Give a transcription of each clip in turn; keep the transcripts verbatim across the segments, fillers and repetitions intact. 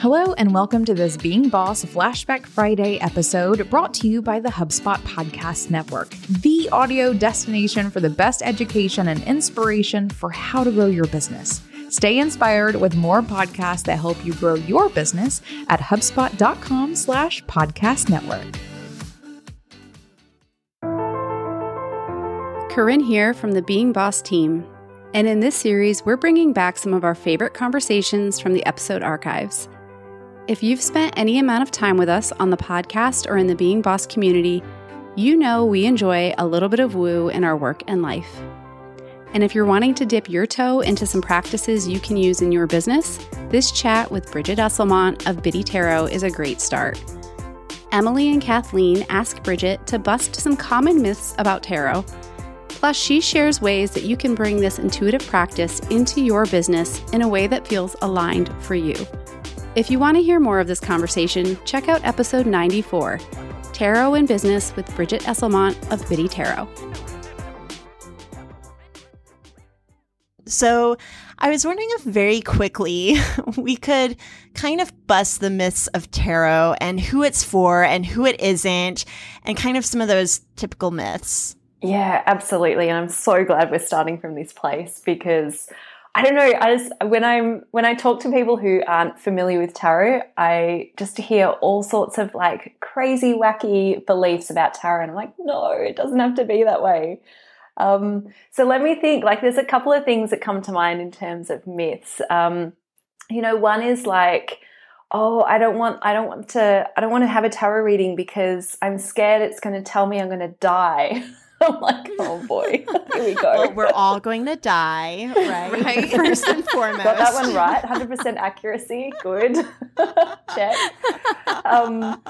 Hello and welcome to this Being Boss Flashback Friday episode brought to you by the HubSpot Podcast Network, the audio destination for the best education and inspiration for how to grow your business. Stay inspired with more podcasts that help you grow your business at HubSpot.com slash podcast network. Corinne here from the Being Boss team. And in this series, we're bringing back some of our favorite conversations from the episode archives. If you've spent any amount of time with us on the podcast or in the Being Boss community, you know we enjoy a little bit of woo in our work and life. And if you're wanting to dip your toe into some practices you can use in your business, this chat with Bridget Esselmont of Biddy Tarot is a great start. Emily and Kathleen ask Bridget to bust some common myths about tarot. Plus, she shares ways that you can bring this intuitive practice into your business in a way that feels aligned for you. If you want to hear more of this conversation, check out episode ninety-four, Tarot in Business with Bridget Esselmont of Biddy Tarot. So I was wondering if very quickly we could kind of bust the myths of tarot and who it's for and who it isn't and kind of some of those typical myths. Yeah, absolutely. And I'm so glad we're starting from this place because I don't know, I just, when I'm when I talk to people who aren't familiar with tarot, I just hear all sorts of like crazy, wacky beliefs about tarot. And I'm like, no, it doesn't have to be that way. Um, so let me think, like there's a couple of things that come to mind in terms of myths. Um, you know, one is like, oh, I don't want I don't want to I don't want to have a tarot reading because I'm scared it's going to tell me I'm going to die. I'm like, oh boy, here we go. Well, we're all going to die, right? right? First and foremost. Got that one right, one hundred percent accuracy, good, check. Um,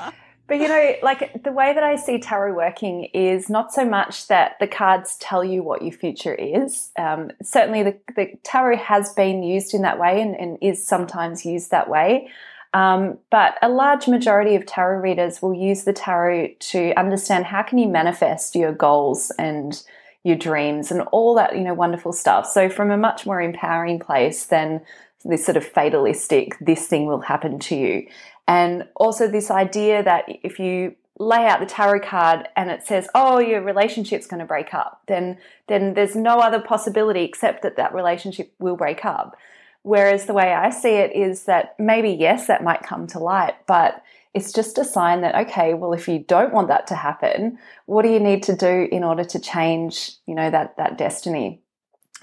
but you know, like the way that I see tarot working is not so much that the cards tell you what your future is. Um, certainly the, the tarot has been used in that way and, and is sometimes used that way. Um, but a large majority of tarot readers will use the tarot to understand how can you manifest your goals and your dreams and all that, you know, wonderful stuff. So from a much more empowering place than this sort of fatalistic, this thing will happen to you. And also this idea that if you lay out the tarot card and it says, oh, your relationship's going to break up, then then there's no other possibility except that that relationship will break up. Whereas the way I see it is that maybe, yes, that might come to light, but it's just a sign that, okay, well, if you don't want that to happen, what do you need to do in order to change, you know, that that destiny?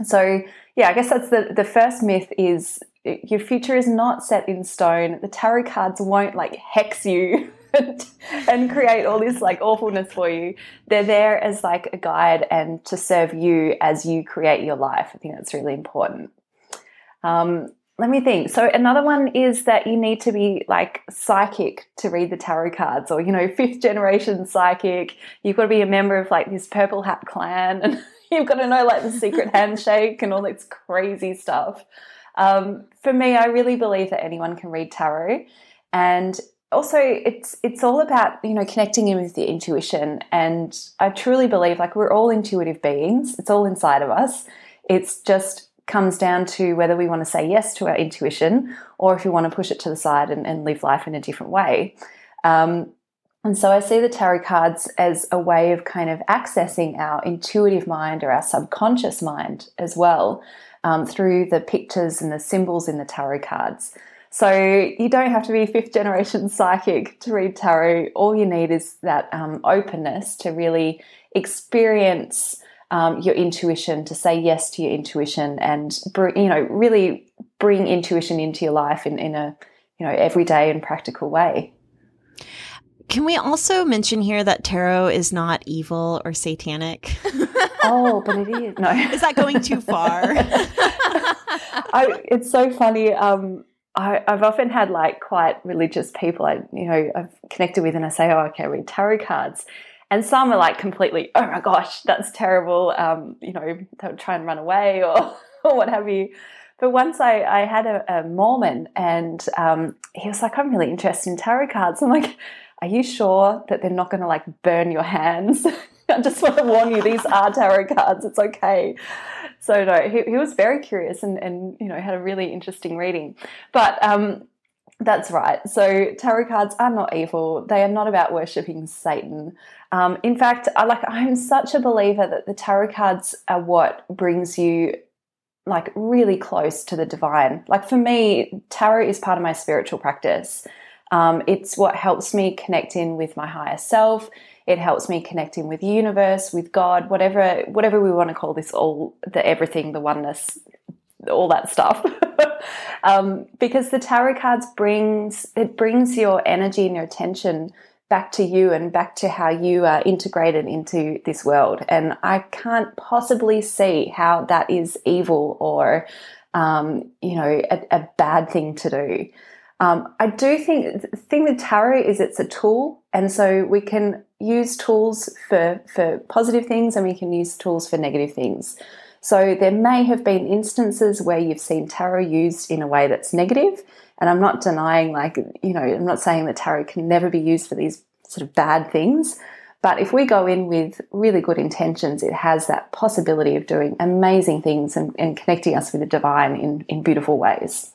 So, yeah, I guess that's the, the first myth is your future is not set in stone. The tarot cards won't, like, hex you and, and create all this, like, awfulness for you. They're there as, like, a guide and to serve you as you create your life. I think that's really important. Um, let me think. So another one is that you need to be like psychic to read the tarot cards or, you know, fifth generation psychic. You've got to be a member of like this purple hat clan and you've got to know like the secret handshake and all this crazy stuff. Um, for me, I really believe that anyone can read tarot, and also it's, it's all about, you know, connecting in with your intuition. And I truly believe like we're all intuitive beings. It's all inside of us. It's just comes down to whether we want to say yes to our intuition or if we want to push it to the side and, and live life in a different way. Um, and so I see the tarot cards as a way of kind of accessing our intuitive mind or our subconscious mind as well, um, through the pictures and the symbols in the tarot cards. So you don't have to be fifth generation psychic to read tarot. All you need is that um, openness to really experience Um, your intuition, to say yes to your intuition and, br- you know, really bring intuition into your life in, in a, you know, everyday and practical way. Can we also mention here that tarot is not evil or satanic? Oh, but it is. No. Is that going too far? I, it's so funny. Um, I, I've often had like quite religious people I, you know, I've connected with and I say, oh, okay, I read tarot cards. And some are like completely, oh my gosh, that's terrible. Um, you know, they'll try and run away or, or what have you. But once I, I had a, a Mormon and um, he was like, I'm really interested in tarot cards. I'm like, are you sure that they're not going to like burn your hands? I just want to warn you, these are tarot cards. It's okay. So no, he, he was very curious and, and, you know, had a really interesting reading. But um That's right. So tarot cards are not evil. They are not about worshipping Satan. Um, in fact, I like I'm such a believer that the tarot cards are what brings you like really close to the divine. Like for me, tarot is part of my spiritual practice. Um, it's what helps me connect in with my higher self. It helps me connect in with the universe, with God, whatever whatever we want to call this, all the everything, the oneness, all that stuff. um, because the tarot cards brings it brings your energy and your attention back to you and back to how you are integrated into this world. And I can't possibly see how that is evil or um, you know a, a bad thing to do. Um, I do think the thing with tarot is it's a tool, and so we can use tools for, for positive things and we can use tools for negative things. So there may have been instances where you've seen tarot used in a way that's negative, and I'm not denying, like, you know, I'm not saying that tarot can never be used for these sort of bad things, but if we go in with really good intentions, it has that possibility of doing amazing things and, and connecting us with the divine in, in beautiful ways.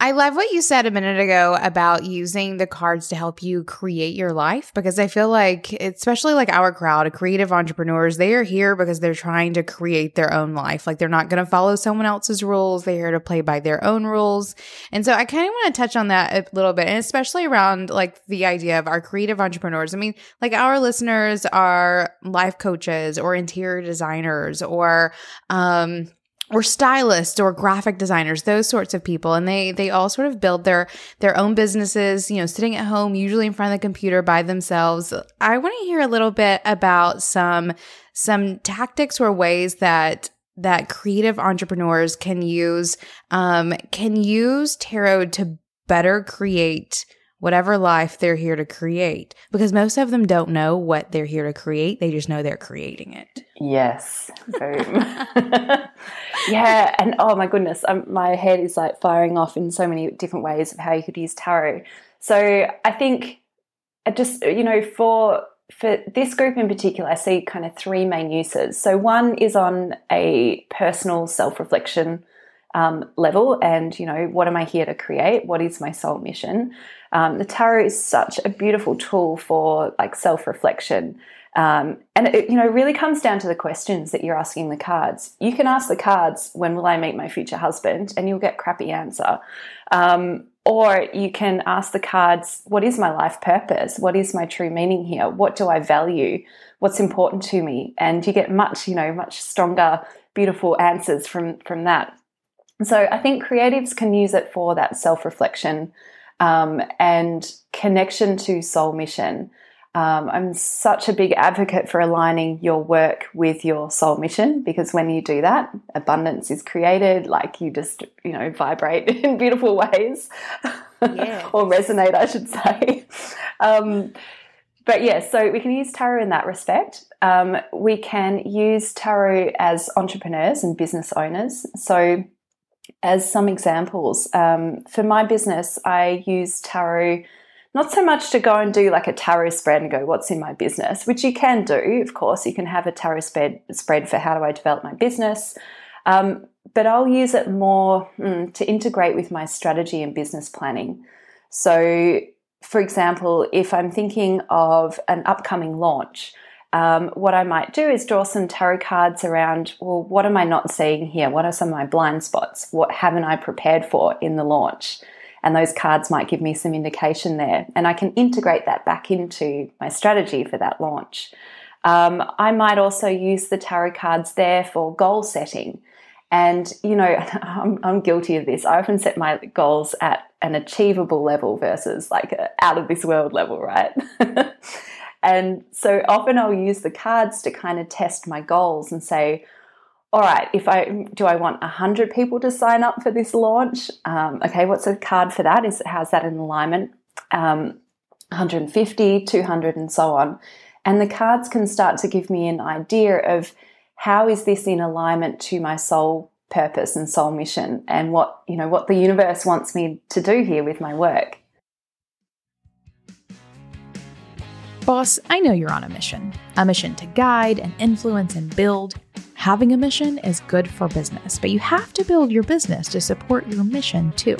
I love what you said a minute ago about using the cards to help you create your life, because I feel like, especially like our crowd, creative entrepreneurs, they are here because they're trying to create their own life. Like they're not going to follow someone else's rules. They're here to play by their own rules. And so I kind of want to touch on that a little bit, and especially around like the idea of our creative entrepreneurs. I mean, like our listeners are life coaches or interior designers or, um, or stylists or graphic designers, those sorts of people. And they they all sort of build their their own businesses, you know, sitting at home, usually in front of the computer by themselves. I want to hear a little bit about some some tactics or ways that that creative entrepreneurs can use um, can use tarot to better create whatever life they're here to create, because most of them don't know what they're here to create. They just know they're creating it. Yes. Boom. Yeah. And oh my goodness, I'm, my head is like firing off in so many different ways of how you could use tarot. So I think I just, you know, for, for this group in particular, I see kind of three main uses. So one is on a personal self-reflection Um, level, and you know, what am I here to create? What is my soul mission? Um, the tarot is such a beautiful tool for like self-reflection, um, and it, you know, really comes down to the questions that you're asking the cards. You can ask the cards, "When will I meet my future husband?" and you'll get crappy answer. Um, or you can ask the cards, "What is my life purpose? What is my true meaning here? What do I value? What's important to me?" And you get much, you know, much stronger, beautiful answers from from that. So I think creatives can use it for that self-reflection um, and connection to soul mission. Um, I'm such a big advocate for aligning your work with your soul mission, because when you do that, abundance is created. Like you just, you know, vibrate in beautiful ways. Yeah. Or resonate, I should say. Um, but yeah, so we can use tarot in that respect. Um, we can use tarot as entrepreneurs and business owners. So as some examples, um, for my business, I use tarot not so much to go and do like a tarot spread and go, what's in my business, which you can do, of course. You can have a tarot spread, spread for how do I develop my business, um, but I'll use it more mm, to integrate with my strategy and business planning. So, for example, if I'm thinking of an upcoming launch, Um, what I might do is draw some tarot cards around, well, what am I not seeing here? What are some of my blind spots? What haven't I prepared for in the launch? And those cards might give me some indication there. And I can integrate that back into my strategy for that launch. Um, I might also use the tarot cards there for goal setting. And, you know, I'm, I'm guilty of this. I often set my goals at an achievable level versus like an out of this world level, right? And so often I'll use the cards to kind of test my goals and say, all right, if I do I want one hundred people to sign up for this launch? Um, okay, what's a card for that? Is how's that in alignment? Um, one hundred fifty, two hundred, and so on. And the cards can start to give me an idea of how is this in alignment to my soul purpose and soul mission, and what, you know, what the universe wants me to do here with my work. Boss, I know you're on a mission, a mission to guide and influence and build. Having a mission is good for business, but you have to build your business to support your mission too.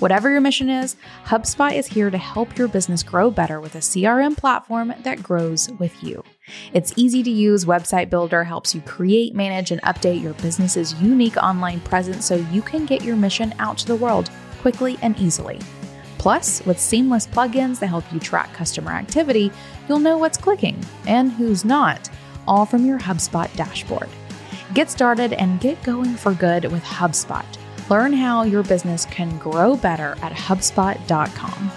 Whatever your mission is, HubSpot is here to help your business grow better with a C R M platform that grows with you. Its easy-to-use website builder helps you create, manage, and update your business's unique online presence so you can get your mission out to the world quickly and easily. Plus, with seamless plugins that help you track customer activity, you'll know what's clicking and who's not, all from your HubSpot dashboard. Get started and get going for good with HubSpot. Learn how your business can grow better at HubSpot dot com.